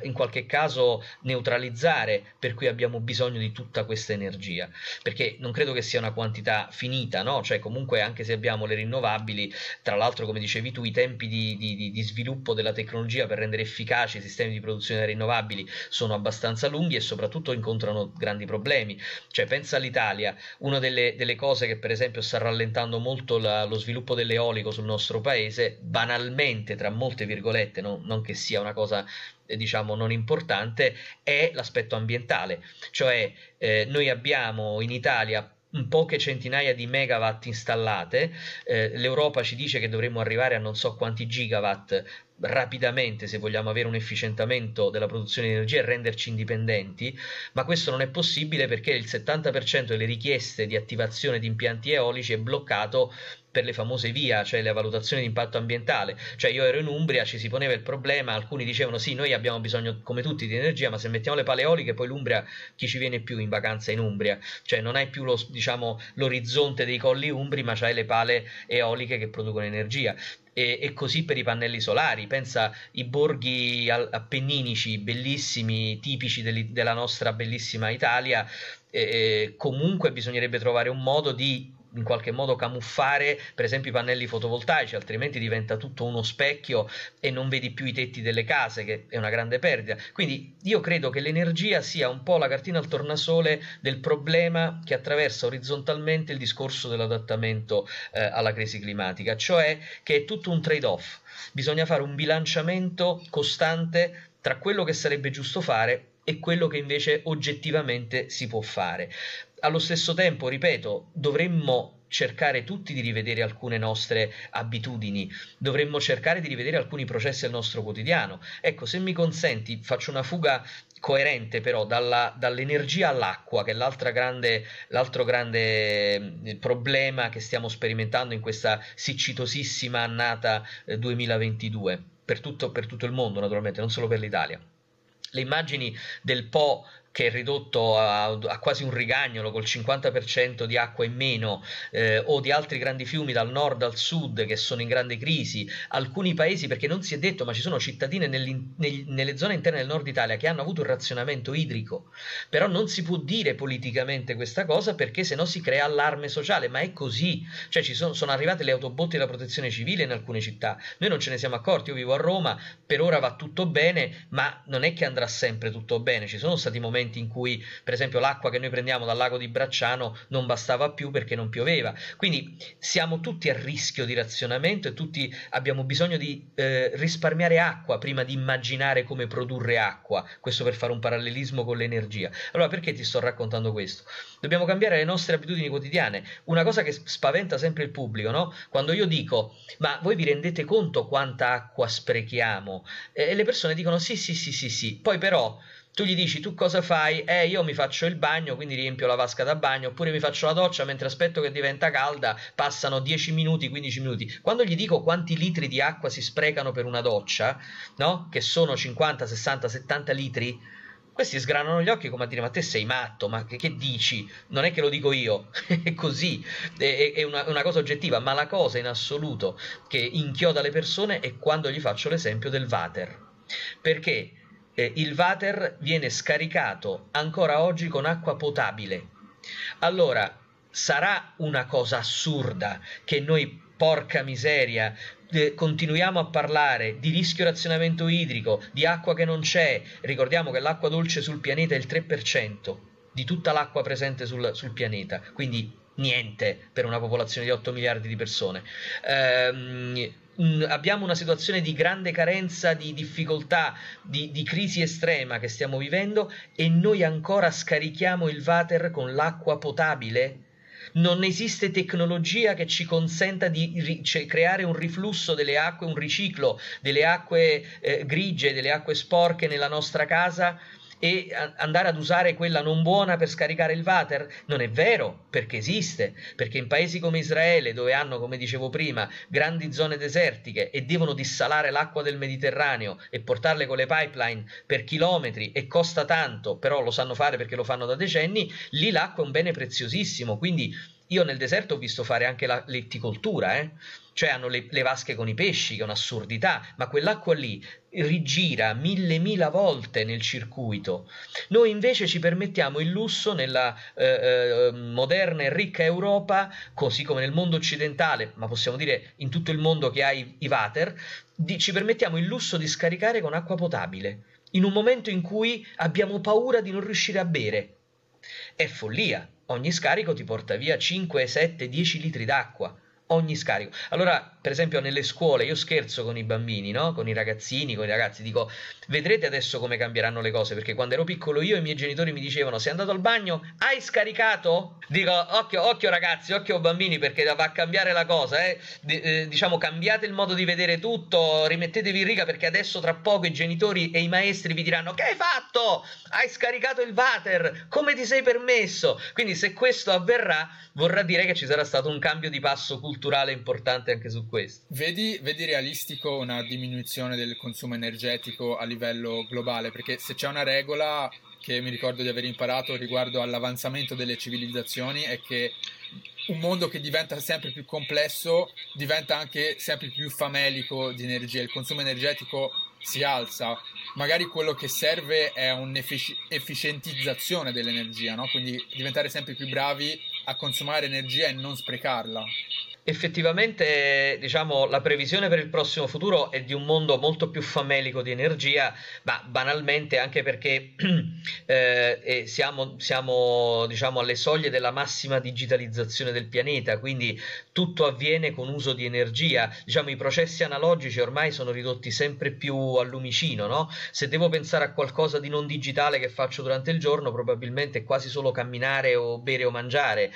in qualche caso neutralizzare, per cui abbiamo bisogno di tutta questa energia, perché non credo che sia una quantità finita, no? Cioè comunque anche se abbiamo le rinnovabili, tra l'altro come dicevi tu, i tempi di sviluppo della tecnologia per rendere efficaci i sistemi di produzione rinnovabili sono abbastanza lunghi e soprattutto incontrano grandi problemi. Cioè pensa all'Italia, una delle cose che per esempio sta rallentando molto lo sviluppo dell'eolico sul nostro paese, banalmente tra molte virgolette, no? Non che sia una cosa diciamo non importante, è l'aspetto ambientale, cioè noi abbiamo in Italia poche centinaia di megawatt installate, l'Europa ci dice che dovremmo arrivare a non so quanti gigawatt rapidamente se vogliamo avere un efficientamento della produzione di energia e renderci indipendenti, ma questo non è possibile perché il 70% delle richieste di attivazione di impianti eolici è bloccato per le famose VIA, cioè la valutazione di impatto ambientale. Cioè io ero in Umbria, ci si poneva il problema, alcuni dicevano sì, noi abbiamo bisogno come tutti di energia, ma se mettiamo le pale eoliche poi l'Umbria, chi ci viene più in vacanza in Umbria? Cioè non hai più l'orizzonte dei colli umbri, ma c'hai le pale eoliche che producono energia. E così per i pannelli solari, pensa i borghi appenninici bellissimi, tipici della nostra bellissima Italia, comunque bisognerebbe trovare un modo di in qualche modo camuffare per esempio i pannelli fotovoltaici, altrimenti diventa tutto uno specchio e non vedi più i tetti delle case, che è una grande perdita. Quindi io credo che l'energia sia un po' la cartina al tornasole del problema che attraversa orizzontalmente il discorso dell'adattamento alla crisi climatica, cioè che è tutto un trade-off, bisogna fare un bilanciamento costante tra quello che sarebbe giusto fare e quello che invece oggettivamente si può fare. Allo stesso tempo, ripeto, dovremmo cercare tutti di rivedere alcune nostre abitudini, dovremmo cercare di rivedere alcuni processi del nostro quotidiano. Ecco, se mi consenti, faccio una fuga coerente però dall'energia all'acqua, che è l'altro grande problema che stiamo sperimentando in questa siccitosissima annata 2022, per tutto il mondo naturalmente, non solo per l'Italia. Le immagini del Po, che è ridotto a quasi un rigagnolo col 50% di acqua in meno, o di altri grandi fiumi dal nord al sud che sono in grande crisi, alcuni paesi, perché non si è detto, ma ci sono cittadine nelle zone interne del nord Italia che hanno avuto un razionamento idrico, però non si può dire politicamente questa cosa perché sennò si crea allarme sociale, ma è così, cioè sono arrivate le autobotti della protezione civile in alcune città, noi non ce ne siamo accorti, io vivo a Roma, per ora va tutto bene, ma non è che andrà sempre tutto bene, ci sono stati momenti in cui per esempio l'acqua che noi prendiamo dal lago di Bracciano non bastava più perché non pioveva, quindi siamo tutti a rischio di razionamento e tutti abbiamo bisogno di risparmiare acqua prima di immaginare come produrre acqua, questo per fare un parallelismo con l'energia. Allora perché ti sto raccontando questo? Dobbiamo cambiare le nostre abitudini quotidiane, una cosa che spaventa sempre il pubblico, no? Quando io dico ma voi vi rendete conto quanta acqua sprechiamo? E le persone dicono sì, poi però tu gli dici, tu cosa fai? Io mi faccio il bagno, quindi riempio la vasca da bagno, oppure mi faccio la doccia mentre aspetto che diventa calda, passano 10 minuti, 15 minuti. Quando gli dico quanti litri di acqua si sprecano per una doccia, no? Che sono 50, 60, 70 litri, questi sgranano gli occhi come a dire, ma te sei matto, ma che dici? Non è che lo dico io, è così, è una cosa oggettiva, ma la cosa in assoluto che inchioda le persone è quando gli faccio l'esempio del water. Perché? Il water viene scaricato ancora oggi con acqua potabile. Allora, sarà una cosa assurda che noi, porca miseria, continuiamo a parlare di rischio razionamento idrico, di acqua che non c'è. Ricordiamo che l'acqua dolce sul pianeta è il 3% di tutta l'acqua presente sul pianeta, quindi niente per una popolazione di 8 miliardi di persone. Abbiamo una situazione di grande carenza, di difficoltà, di crisi estrema che stiamo vivendo e noi ancora scarichiamo il water con l'acqua potabile? Non esiste tecnologia che ci consenta di creare un riflusso delle acque, un riciclo delle acque grigie, delle acque sporche nella nostra casa e andare ad usare quella non buona per scaricare il water? Non è vero, perché esiste, perché in paesi come Israele, dove hanno, come dicevo prima, grandi zone desertiche e devono dissalare l'acqua del Mediterraneo e portarle con le pipeline per chilometri e costa tanto, però lo sanno fare perché lo fanno da decenni, lì l'acqua è un bene preziosissimo, quindi io nel deserto ho visto fare anche la l'etticoltura, cioè hanno le vasche con i pesci, che è un'assurdità, ma quell'acqua lì rigira 1000 volte nel circuito. Noi invece ci permettiamo il lusso nella moderna e ricca Europa, così come nel mondo occidentale, ma possiamo dire in tutto il mondo che ha i water, ci permettiamo il lusso di scaricare con acqua potabile, in un momento in cui abbiamo paura di non riuscire a bere. È follia, ogni scarico ti porta via 5, 7, 10 litri d'acqua. Ogni scarico. Allora per esempio nelle scuole, io scherzo con i bambini, no? Con i ragazzini, con i ragazzi, dico vedrete adesso come cambieranno le cose, perché quando ero piccolo io i miei genitori mi dicevano sei andato al bagno? Hai scaricato? Dico occhio, occhio ragazzi, occhio bambini, perché va a cambiare la cosa, diciamo cambiate il modo di vedere tutto, rimettetevi in riga, perché adesso tra poco i genitori e i maestri vi diranno che hai fatto? Hai scaricato il water? Come ti sei permesso? Quindi se questo avverrà vorrà dire che ci sarà stato un cambio di passo culturale importante anche su questo. Vedi realistico una diminuzione del consumo energetico a livello globale? Perché se c'è una regola che mi ricordo di aver imparato riguardo all'avanzamento delle civilizzazioni è che un mondo che diventa sempre più complesso diventa anche sempre più famelico di energia, il consumo energetico si alza, magari quello che serve è un'efficientizzazione dell'energia, no? Quindi diventare sempre più bravi a consumare energia e non sprecarla. Effettivamente, diciamo, la previsione per il prossimo futuro è di un mondo molto più famelico di energia, ma banalmente anche perché siamo diciamo alle soglie della massima digitalizzazione del pianeta, quindi tutto avviene con uso di energia, diciamo i processi analogici ormai sono ridotti sempre più al lumicino, no? Se devo pensare a qualcosa di non digitale che faccio durante il giorno, probabilmente è quasi solo camminare o bere o mangiare,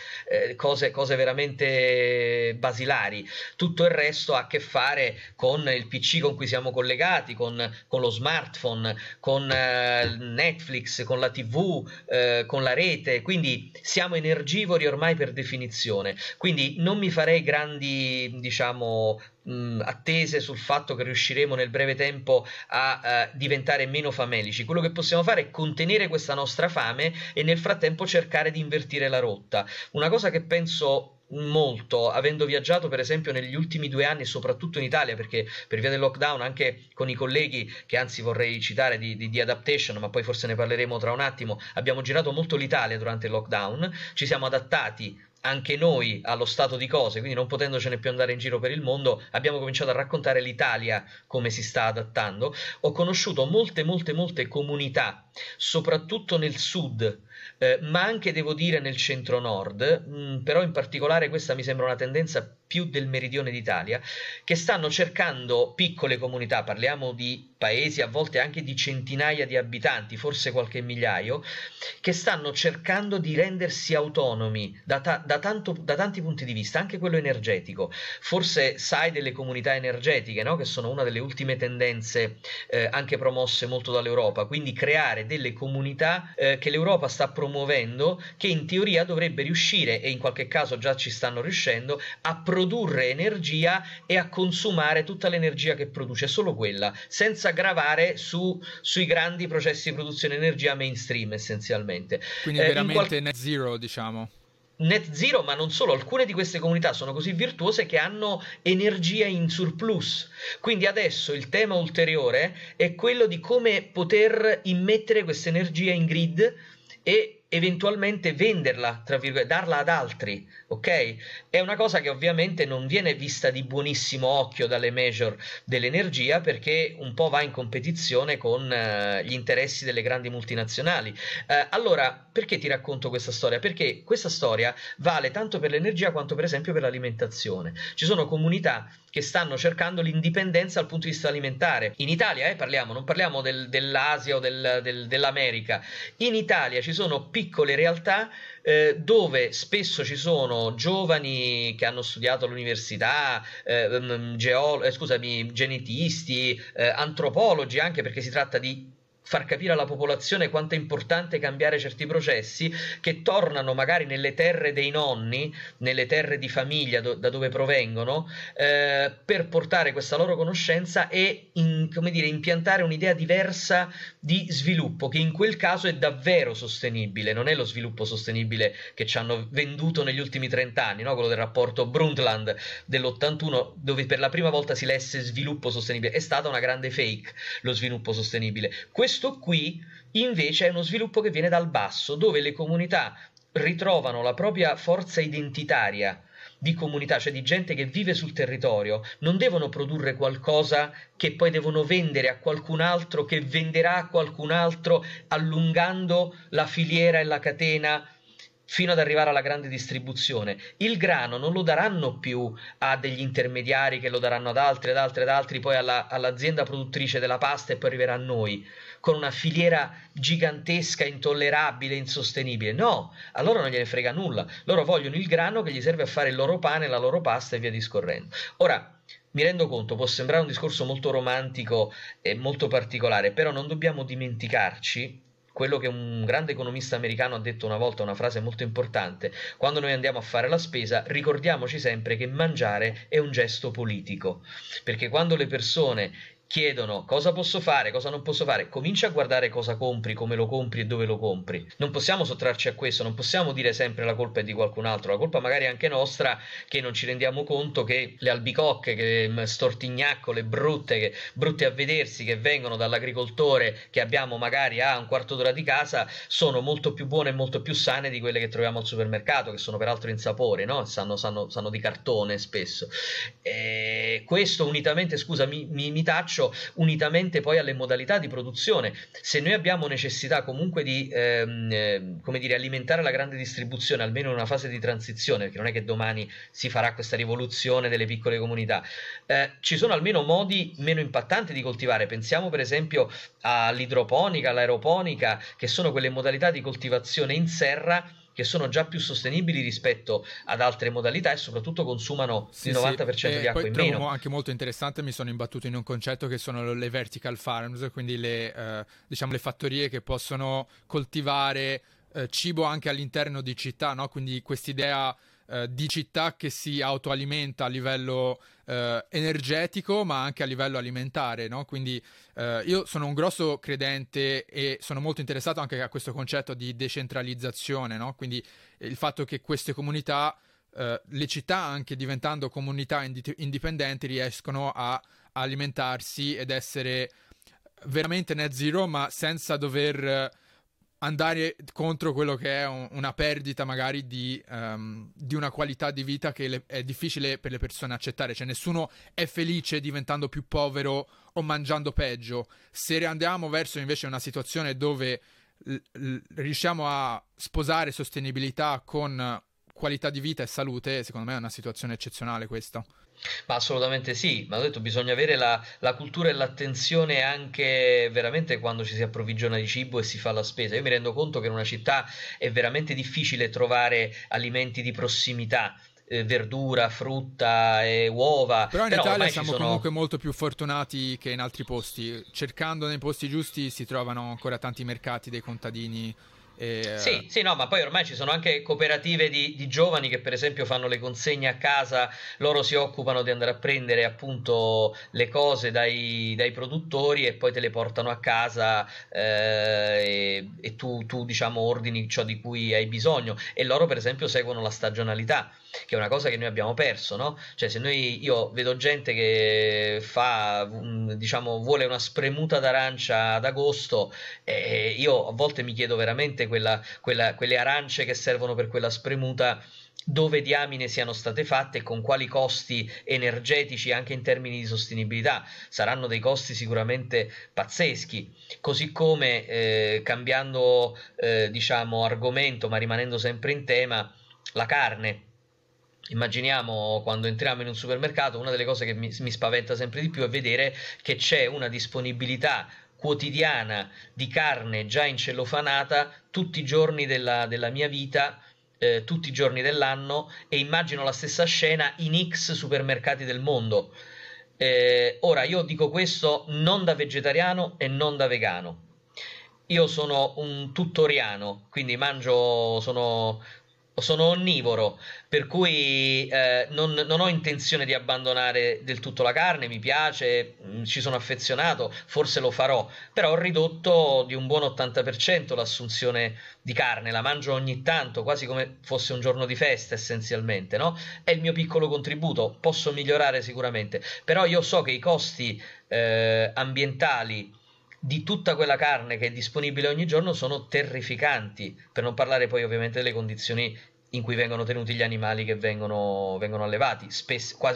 cose veramente basilari. Tutto il resto ha a che fare con il PC con cui siamo collegati, con lo smartphone, con Netflix, con la TV, con la rete, quindi siamo energivori ormai per definizione, quindi non mi farei grandi, diciamo, attese sul fatto che riusciremo nel breve tempo a diventare meno famelici. Quello che possiamo fare è contenere questa nostra fame e nel frattempo cercare di invertire la rotta. Una cosa che penso molto, avendo viaggiato per esempio negli ultimi 2 anni, soprattutto in Italia, perché per via del lockdown anche con i colleghi, che anzi vorrei citare di Adaptation, ma poi forse ne parleremo tra un attimo, abbiamo girato molto l'Italia durante il lockdown, ci siamo adattati anche noi allo stato di cose, quindi non potendocene più andare in giro per il mondo abbiamo cominciato a raccontare l'Italia come si sta adattando. Ho conosciuto molte comunità, soprattutto nel sud, ma anche devo dire nel centro nord, però in particolare questa mi sembra una tendenza più del meridione d'Italia, che stanno cercando piccole comunità, parliamo di paesi a volte anche di centinaia di abitanti, forse qualche migliaio, che stanno cercando di rendersi autonomi da tanti punti di vista, anche quello energetico. Forse sai delle comunità energetiche, no? Che sono una delle ultime tendenze anche promosse molto dall'Europa, quindi creare delle comunità che l'Europa sta promuovendo, che in teoria dovrebbe riuscire, e in qualche caso già ci stanno riuscendo, a produrre energia e a consumare tutta l'energia che produce, solo quella, senza gravare sui grandi processi di produzione di energia mainstream essenzialmente. Quindi veramente net zero, diciamo. Net zero, ma non solo, alcune di queste comunità sono così virtuose che hanno energia in surplus, quindi adesso il tema ulteriore è quello di come poter immettere questa energia in grid e eventualmente venderla, tra virgolette, darla ad altri, ok? È una cosa che ovviamente non viene vista di buonissimo occhio dalle major dell'energia, perché un po' va in competizione con gli interessi delle grandi multinazionali. Allora, perché ti racconto questa storia? Perché questa storia vale tanto per l'energia quanto per esempio per l'alimentazione. Ci sono comunità che stanno cercando l'indipendenza dal punto di vista alimentare. In Italia, non parliamo dell'Asia o dell'America. In Italia ci sono piccole realtà dove spesso ci sono giovani che hanno studiato all'università, genetisti, antropologi, anche perché si tratta di far capire alla popolazione quanto è importante cambiare certi processi, che tornano magari nelle terre dei nonni, nelle terre di famiglia da dove provengono, per portare questa loro conoscenza e impiantare un'idea diversa di sviluppo, che in quel caso è davvero sostenibile, non è lo sviluppo sostenibile che ci hanno venduto negli ultimi 30 anni, no? Quello del rapporto Brundtland dell'81, dove per la prima volta si lesse sviluppo sostenibile, è stata una grande fake lo sviluppo sostenibile. Questo qui invece è uno sviluppo che viene dal basso, dove le comunità ritrovano la propria forza identitaria di comunità, cioè di gente che vive sul territorio, non devono produrre qualcosa che poi devono vendere a qualcun altro, che venderà a qualcun altro, allungando la filiera e la catena fino ad arrivare alla grande distribuzione. Il grano non lo daranno più a degli intermediari che lo daranno ad altri, poi all'azienda produttrice della pasta e poi arriverà a noi, con una filiera gigantesca, intollerabile, insostenibile. No, a loro non gliene frega nulla, loro vogliono il grano che gli serve a fare il loro pane, la loro pasta e via discorrendo. Ora, mi rendo conto, può sembrare un discorso molto romantico e molto particolare, però non dobbiamo dimenticarci quello che un grande economista americano ha detto una volta, una frase molto importante: quando noi andiamo a fare la spesa, ricordiamoci sempre che mangiare è un gesto politico, perché quando le persone chiedono cosa posso fare, cosa non posso fare, comincia a guardare cosa compri, come lo compri e dove lo compri. Non possiamo sottrarci a questo, non possiamo dire sempre la colpa è di qualcun altro, la colpa magari è anche nostra, che non ci rendiamo conto che le albicocche, che stortignacole brutte, che brutte a vedersi, che vengono dall'agricoltore che abbiamo magari a un quarto d'ora di casa, sono molto più buone e molto più sane di quelle che troviamo al supermercato, che sono peraltro insapore, no? Sanno di cartone spesso. Questo unitamente, scusa, mi taccio, unitamente poi alle modalità di produzione. Se noi abbiamo necessità comunque di alimentare la grande distribuzione, almeno in una fase di transizione, perché non è che domani si farà questa rivoluzione delle piccole comunità, ci sono almeno modi meno impattanti di coltivare. Pensiamo per esempio all'idroponica, all'aeroponica, che sono quelle modalità di coltivazione in serra che sono già più sostenibili rispetto ad altre modalità e soprattutto consumano il 90% di acqua in meno. Poi trovo anche molto interessante, mi sono imbattuto in un concetto che sono le vertical farms, quindi le fattorie che possono coltivare cibo anche all'interno di città, no? Quindi quest'idea di città che si autoalimenta a livello energetico ma anche a livello alimentare, no? Quindi io sono un grosso credente e sono molto interessato anche a questo concetto di decentralizzazione, no? Quindi il fatto che queste comunità, le città anche diventando comunità indipendenti, riescono a alimentarsi ed essere veramente net zero, ma senza dover andare contro quello che è una perdita magari di una qualità di vita che è difficile per le persone accettare. Cioè nessuno è felice diventando più povero o mangiando peggio. Se andiamo verso invece una situazione dove riusciamo a sposare sostenibilità con qualità di vita e salute, secondo me è una situazione eccezionale questa. Ma assolutamente sì, ma ho detto, bisogna avere la cultura e l'attenzione anche veramente quando ci si approvvigiona di cibo e si fa la spesa. Io mi rendo conto che in una città è veramente difficile trovare alimenti di prossimità, verdura, frutta e uova. Però Italia siamo comunque molto più fortunati che in altri posti. Cercando nei posti giusti si trovano ancora tanti mercati dei contadini. Sì, no, ma poi ormai ci sono anche cooperative di giovani che per esempio fanno le consegne a casa, loro si occupano di andare a prendere appunto le cose dai produttori e poi te le portano a casa e tu diciamo ordini ciò di cui hai bisogno, e loro per esempio seguono la stagionalità, che è una cosa che noi abbiamo perso, no? Cioè io vedo gente che fa, diciamo, vuole una spremuta d'arancia ad agosto, e io a volte mi chiedo veramente quelle arance che servono per quella spremuta dove diamine siano state fatte e con quali costi energetici anche in termini di sostenibilità. Saranno dei costi sicuramente pazzeschi, così come cambiando diciamo argomento ma rimanendo sempre in tema, la carne. Immaginiamo, quando entriamo in un supermercato, una delle cose che mi spaventa sempre di più è vedere che c'è una disponibilità quotidiana di carne già incellofanata tutti i giorni della mia vita, tutti i giorni dell'anno, e immagino la stessa scena in X supermercati del mondo. Ora, io dico questo non da vegetariano e non da vegano. Io sono un tuttoriano, quindi sono onnivoro, per cui non ho intenzione di abbandonare del tutto la carne, mi piace, ci sono affezionato, forse lo farò, però ho ridotto di un buon 80% l'assunzione di carne, la mangio ogni tanto, quasi come fosse un giorno di festa essenzialmente, no? È il mio piccolo contributo, posso migliorare sicuramente, però io so che i costi ambientali di tutta quella carne che è disponibile ogni giorno sono terrificanti, per non parlare poi ovviamente delle condizioni in cui vengono tenuti gli animali che vengono allevati,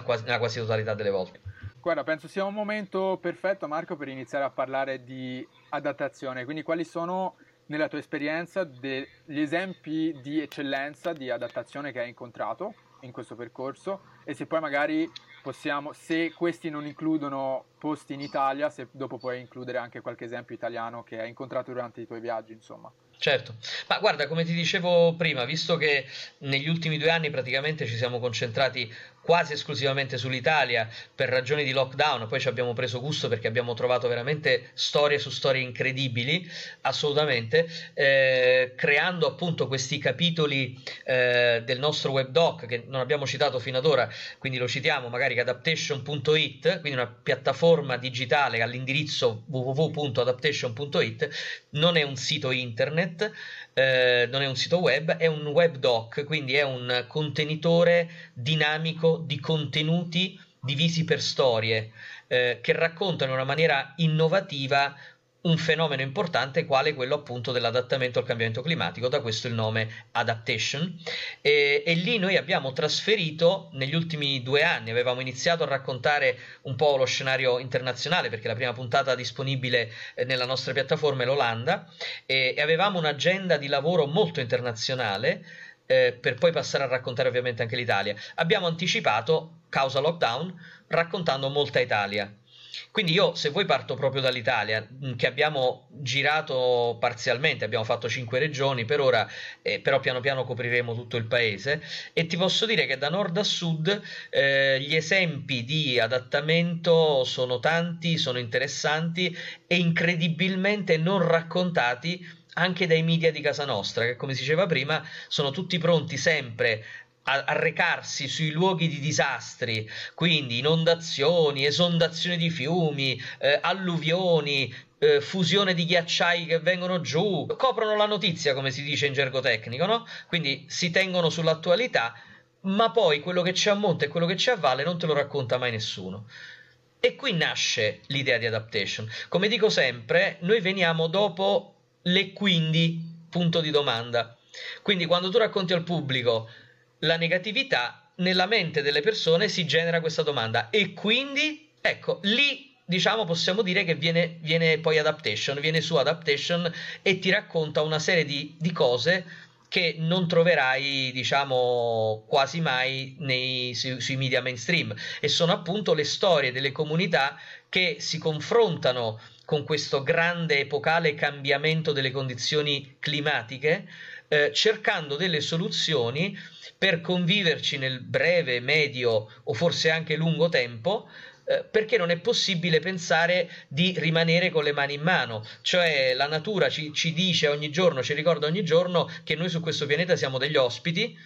nella quasi totalità delle volte. Guarda, penso sia un momento perfetto, Marco, per iniziare a parlare di adattazione. Quindi quali sono nella tua esperienza degli esempi di eccellenza, di adattazione che hai incontrato in questo percorso, e se poi magari possiamo, se questi non includono posti in Italia, se dopo puoi includere anche qualche esempio italiano che hai incontrato durante i tuoi viaggi, insomma. Certo, ma guarda, come ti dicevo prima, visto che negli ultimi 2 anni praticamente ci siamo concentrati quasi esclusivamente sull'Italia per ragioni di lockdown, poi ci abbiamo preso gusto perché abbiamo trovato veramente storie su storie incredibili, assolutamente, creando appunto questi capitoli del nostro webdoc che non abbiamo citato fino ad ora, quindi lo citiamo magari, Adaptation.it, quindi una piattaforma digitale all'indirizzo www.adaptation.it, non è un sito internet, non è un sito web, è un webdoc, quindi è un contenitore dinamico di contenuti divisi per storie che raccontano in una maniera innovativa un fenomeno importante quale quello appunto dell'adattamento al cambiamento climatico, da questo il nome Adaptation, e lì noi abbiamo trasferito negli ultimi 2 anni, avevamo iniziato a raccontare un po' lo scenario internazionale perché la prima puntata disponibile nella nostra piattaforma è l'Olanda, e avevamo un'agenda di lavoro molto internazionale per poi passare a raccontare ovviamente anche l'Italia. Abbiamo anticipato, causa lockdown, raccontando molta Italia. Quindi io, se vuoi, parto proprio dall'Italia, che abbiamo girato parzialmente, abbiamo fatto 5 regioni per ora, però piano piano copriremo tutto il paese, e ti posso dire che da nord a sud gli esempi di adattamento sono tanti, sono interessanti e incredibilmente non raccontati anche dai media di casa nostra, che come si diceva prima sono tutti pronti sempre a recarsi sui luoghi di disastri, quindi inondazioni, esondazioni di fiumi, alluvioni, fusione di ghiacciai che vengono giù, coprono la notizia, come si dice in gergo tecnico, no? Quindi si tengono sull'attualità, ma poi quello che c'è a monte e quello che c'è a valle non te lo racconta mai nessuno. E qui nasce l'idea di Adaptation. Come dico sempre, noi veniamo dopo le quindi punto di domanda. Quindi quando tu racconti al pubblico la negatività, nella mente delle persone si genera questa domanda, e quindi ecco lì, diciamo, possiamo dire che viene poi Adaptation, viene su Adaptation e ti racconta una serie di cose che non troverai, diciamo, quasi mai sui media mainstream, e sono appunto le storie delle comunità che si confrontano con questo grande epocale cambiamento delle condizioni climatiche, cercando delle soluzioni per conviverci nel breve, medio o forse anche lungo tempo, perché non è possibile pensare di rimanere con le mani in mano, cioè la natura ci dice ogni giorno, ci ricorda ogni giorno che noi su questo pianeta siamo degli ospiti,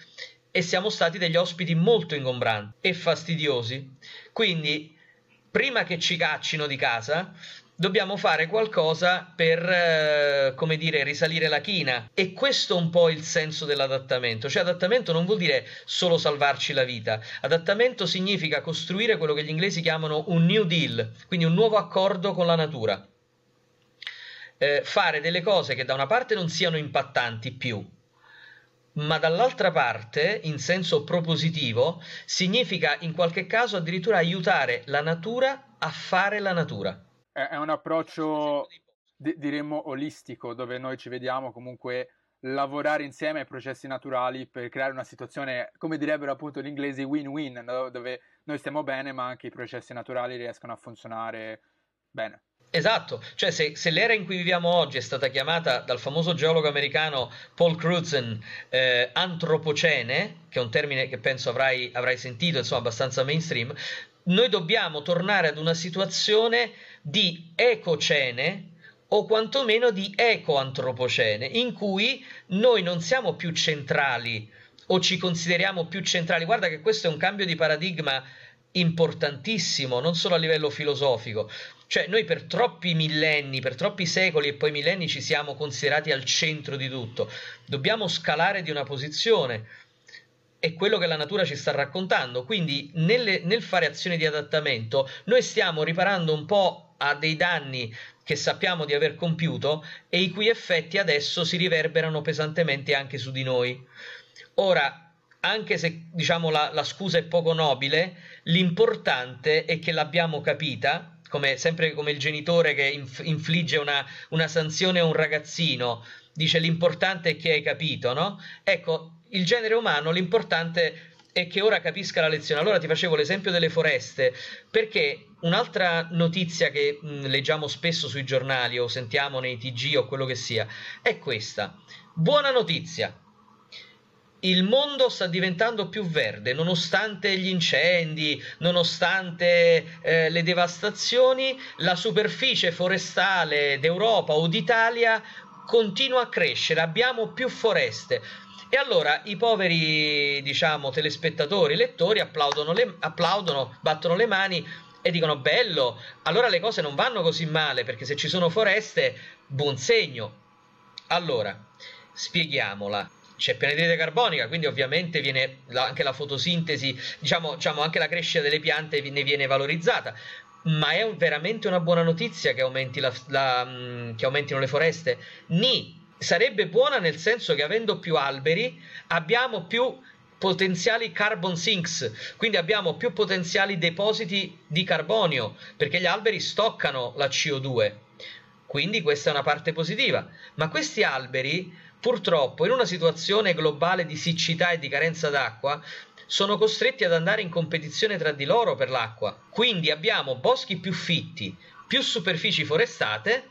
e siamo stati degli ospiti molto ingombranti e fastidiosi, quindi prima che ci caccino di casa dobbiamo fare qualcosa per, come dire, risalire la china. E questo è un po' il senso dell'adattamento, cioè adattamento non vuol dire solo salvarci la vita, adattamento significa costruire quello che gli inglesi chiamano un new deal, quindi un nuovo accordo con la natura, fare delle cose che da una parte non siano impattanti più, ma dall'altra parte, in senso propositivo, significa in qualche caso addirittura aiutare la natura a fare la natura. È un approccio, diremmo, olistico, dove noi ci vediamo comunque lavorare insieme ai processi naturali per creare una situazione, come direbbero appunto gli inglesi, win-win, dove noi stiamo bene ma anche i processi naturali riescono a funzionare bene. Esatto, cioè se l'era in cui viviamo oggi è stata chiamata dal famoso geologo americano Paul Crutzen antropocene, che è un termine che penso avrai sentito, insomma abbastanza mainstream, noi dobbiamo tornare ad una situazione di ecocene o quantomeno di ecoantropocene, in cui noi non siamo più centrali o ci consideriamo più centrali. Guarda che questo è un cambio di paradigma importantissimo, non solo a livello filosofico, cioè noi per troppi millenni, per troppi secoli e poi millenni ci siamo considerati al centro di tutto. Dobbiamo scalare di una posizione, è quello che la natura ci sta raccontando, quindi nel fare azioni di adattamento noi stiamo riparando un po' a dei danni che sappiamo di aver compiuto e i cui effetti adesso si riverberano pesantemente anche su di noi. Ora, anche se diciamo la scusa è poco nobile, l'importante è che l'abbiamo capita, come sempre, come il genitore che infligge una sanzione a un ragazzino dice l'importante è che hai capito, no? Ecco, il genere umano, l'importante è che ora capisca la lezione. Allora ti facevo l'esempio delle foreste, perché un'altra notizia che leggiamo spesso sui giornali o sentiamo nei TG o quello che sia, è questa. Buona notizia! Il mondo sta diventando più verde, nonostante gli incendi, nonostante le devastazioni, la superficie forestale d'Europa o d'Italia continua a crescere, abbiamo più foreste. E allora i poveri, diciamo, telespettatori, lettori applaudono, battono le mani e dicono bello, allora le cose non vanno così male, perché se ci sono foreste, buon segno. Allora, spieghiamola. C'è anidride carbonica, quindi ovviamente viene anche la fotosintesi, diciamo anche la crescita delle piante ne viene valorizzata, ma è veramente una buona notizia che che aumentino le foreste? Ni, sarebbe buona nel senso che avendo più alberi abbiamo più potenziali carbon sinks, quindi abbiamo più potenziali depositi di carbonio, perché gli alberi stoccano la CO2, quindi questa è una parte positiva, ma questi alberi purtroppo, in una situazione globale di siccità e di carenza d'acqua, sono costretti ad andare in competizione tra di loro per l'acqua. Quindi abbiamo boschi più fitti, più superfici forestate,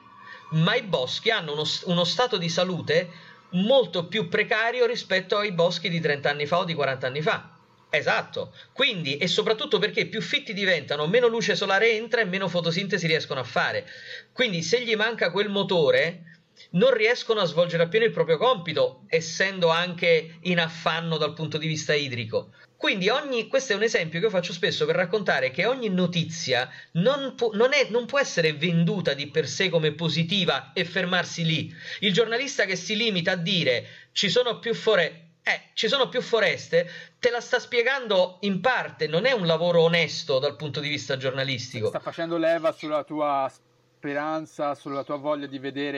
ma i boschi hanno uno stato di salute molto più precario rispetto ai boschi di 30 anni fa o di 40 anni fa. Esatto. Quindi, e soprattutto perché più fitti diventano, meno luce solare entra e meno fotosintesi riescono a fare. Quindi se gli manca quel motore, non riescono a svolgere appieno il proprio compito, essendo anche in affanno dal punto di vista idrico. Quindi questo è un esempio che io faccio spesso per raccontare che ogni notizia non può essere venduta di per sé come positiva e fermarsi lì. Il giornalista che si limita a dire ci sono più foreste, te la sta spiegando in parte, non è un lavoro onesto dal punto di vista giornalistico. Sta facendo leva sulla tua speranza, sulla tua voglia di vedere